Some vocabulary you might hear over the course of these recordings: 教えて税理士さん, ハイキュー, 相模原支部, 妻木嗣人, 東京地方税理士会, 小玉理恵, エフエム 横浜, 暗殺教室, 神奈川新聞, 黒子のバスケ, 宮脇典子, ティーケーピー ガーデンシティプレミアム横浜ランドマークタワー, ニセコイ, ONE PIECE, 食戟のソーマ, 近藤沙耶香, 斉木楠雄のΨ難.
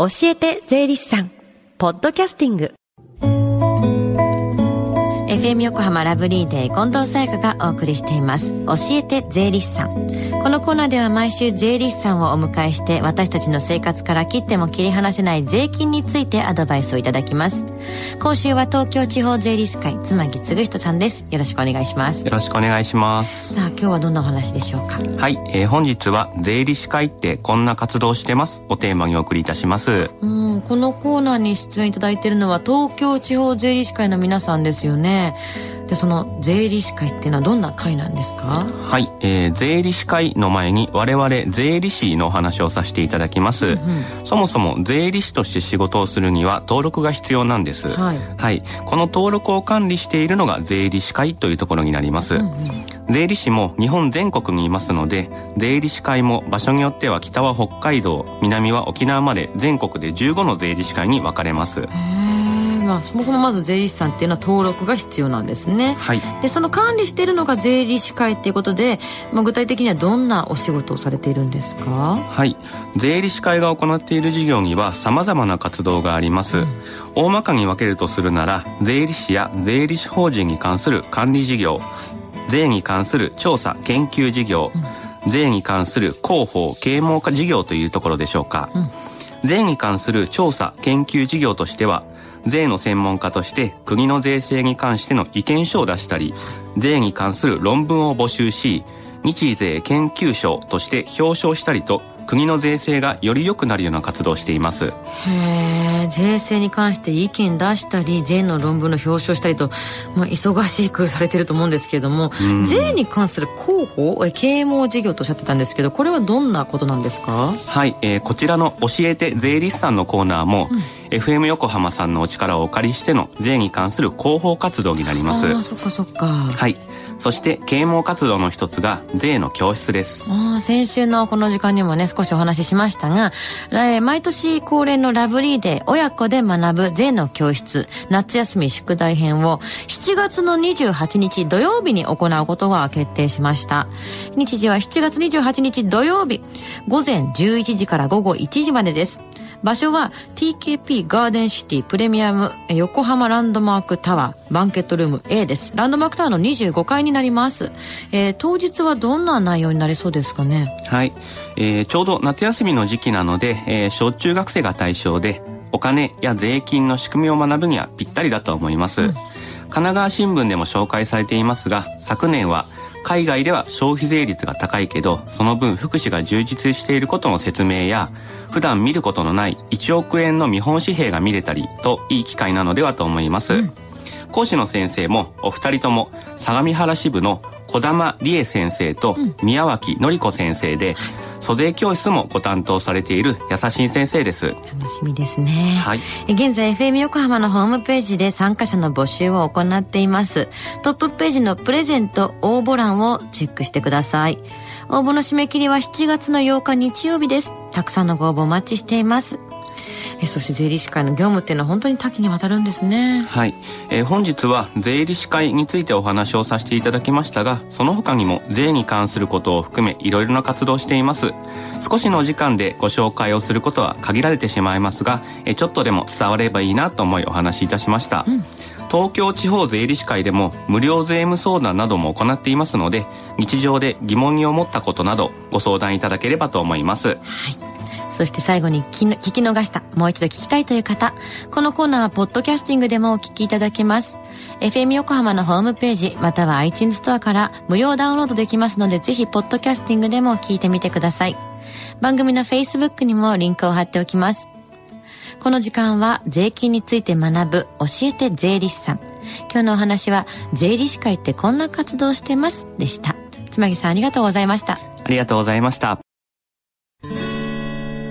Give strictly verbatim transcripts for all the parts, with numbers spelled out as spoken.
教えて税理士さんポッドキャスティング エフエム 横浜ラブリーデイ近藤沙耶香がお送りしています。教えて税理士さん。このコーナーでは毎週税理士さんをお迎えして、私たちの生活から切っても切り離せない税金についてアドバイスをいただきます。今週は東京地方税理士会妻木嗣人さんです。よろしくお願いします。よろしくお願いします。さあ、今日はどんなお話でしょうか？はい、えー、本日は税理士会ってこんな活動してますをテーマにお送りいたします。うん、このコーナーに出演いただいているのは東京地方税理士会の皆さんですよね。で、その税理士会っていうのはどんな会なんですか？はい、えー、税理士会の前に我々税理士のお話をさせていただきます。うんうん、そもそも税理士として仕事をするには登録が必要なんです。はい、はい、この登録を管理しているのが税理士会というところになります。うんうん税理士も日本全国にいますので、税理士会も場所によっては北は北海道、南は沖縄まで全国でじゅうごの税理士会に分かれます。へー、まあ、そもそもまず税理士さんっていうのは登録が必要なんですね。はい、でその管理しているのが税理士会っていうことで、まあ、具体的にはどんなお仕事をされているんですか？はい、税理士会が行っている事業には様々な活動があります。うん、大まかに分けるとするなら、税理士や税理士法人に関する管理事業、税に関する調査研究事業、うん、税に関する広報啓蒙化事業というところでしょうか。うん、税に関する調査研究事業としては、税の専門家として国の税制に関しての意見書を出したり、税に関する論文を募集し、日税研究賞として表彰したりと、国の税制がより良くなるような活動をしています。へー、税制に関して意見出したり、税の論文の表彰したりと、まあ、忙しくされてると思うんですけれども、うん、税に関する広報啓蒙事業とおっしゃってたんですけど、これはどんなことなんですか？はい、えー、こちらの教えて税理士さんのコーナーも、うん、エフエム 横浜さんのお力をお借りしての税に関する広報活動になります。あー、そっかそっか。はい、そして啓蒙活動の一つが税の教室です。あ、先週のこの時間にもね少しお話ししましたが、毎年恒例のラブリーデー親子で学ぶ税の教室夏休み宿題編をしちがつのにじゅうはちにち土曜日に行うことが決定しました。日時はしちがつにじゅうはちにち土曜日午前じゅういちじから午後いちじまでです。場所は ティーケーピー ガーデンシティプレミアム横浜ランドマークタワーバンケットルーム エー です。ランドマークタワーのにじゅうごかいになります。えー、当日はどんな内容になりそうですかね？はい、えー、ちょうど夏休みの時期なので、えー、小中学生が対象で、お金や税金の仕組みを学ぶにはぴったりだと思います。うん、神奈川新聞でも紹介されていますが、昨年は海外では消費税率が高いけど、その分福祉が充実していることの説明や、普段見ることのないいちおくえんの見本紙幣が見れたりと、いい機会なのではと思います。うん、講師の先生もお二人とも相模原支部の小玉理恵先生と宮脇典子先生で、租税教室もご担当されている優しい先生です。楽しみですね。はい、現在 エフエム 横浜のホームページで参加者の募集を行っています。トップページのプレゼント応募欄をチェックしてください。応募の締め切りはしちがつのようか日曜日です。たくさんのご応募お待ちしています。えそして税理士会の業務っていうのは本当に多岐にわたるんですね。はい、えー、本日は税理士会についてお話をさせていただきましたが、その他にも税に関することを含めいろいろな活動をしています。少しのお時間でご紹介をすることは限られてしまいますが、えちょっとでも伝わればいいなと思いお話しいたしました。うん、東京地方税理士会でも無料税務相談なども行っていますので、日常で疑問に思ったことなどご相談いただければと思います。はい、そして最後に聞き、聞き逃した、もう一度聞きたいという方、このコーナーはポッドキャスティングでもお聞きいただけます。エフエム 横浜のホームページ、または iTunes ストアから無料ダウンロードできますので、ぜひポッドキャスティングでも聞いてみてください。番組の Facebook にもリンクを貼っておきます。この時間は税金について学ぶ教えて税理士さん。今日のお話は税理士会ってこんな活動してますでした。妻木さん、ありがとうございました。ありがとうございました。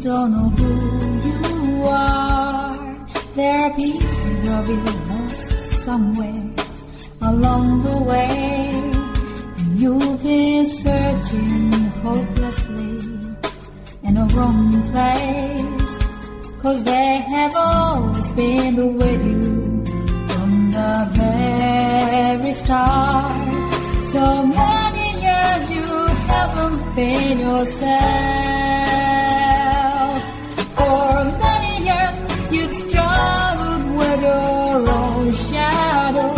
don't know who you are. There are pieces of you lost somewhere along the way, and you'll be searching hopelessly in a wrong place, 'cause they have always been with you from the very start. So many years you haven't been yourself. For many years you've struggled with your own shadow,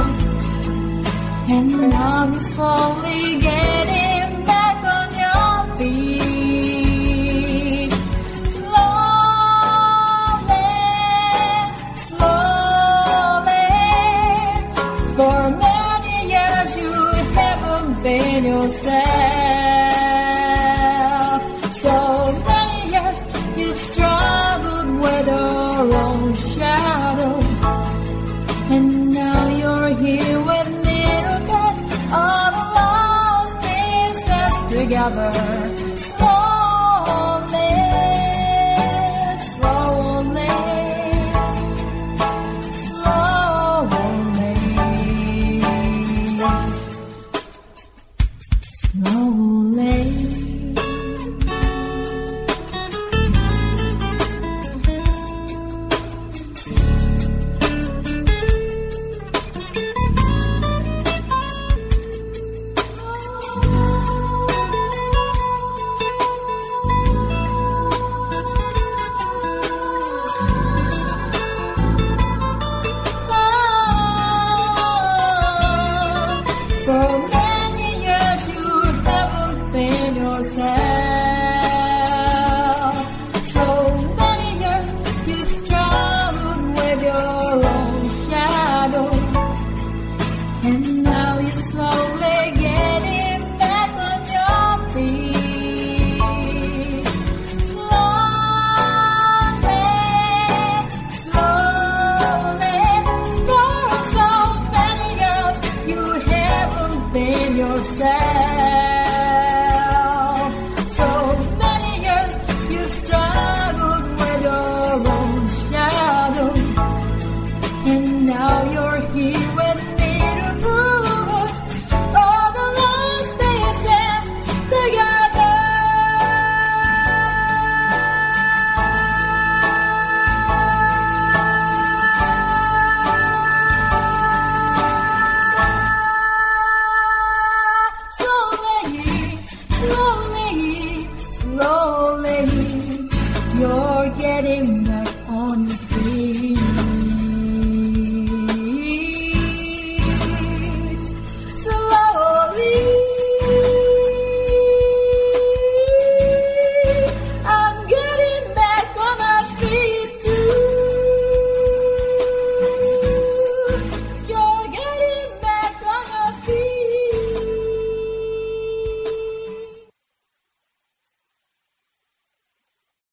and now you're slowly getting back on your feet. Slowly, slowly, for many years you haven't been yourself. So many years you've struggled with your own shadow, and now you're here with mirror beds of lost pieces together.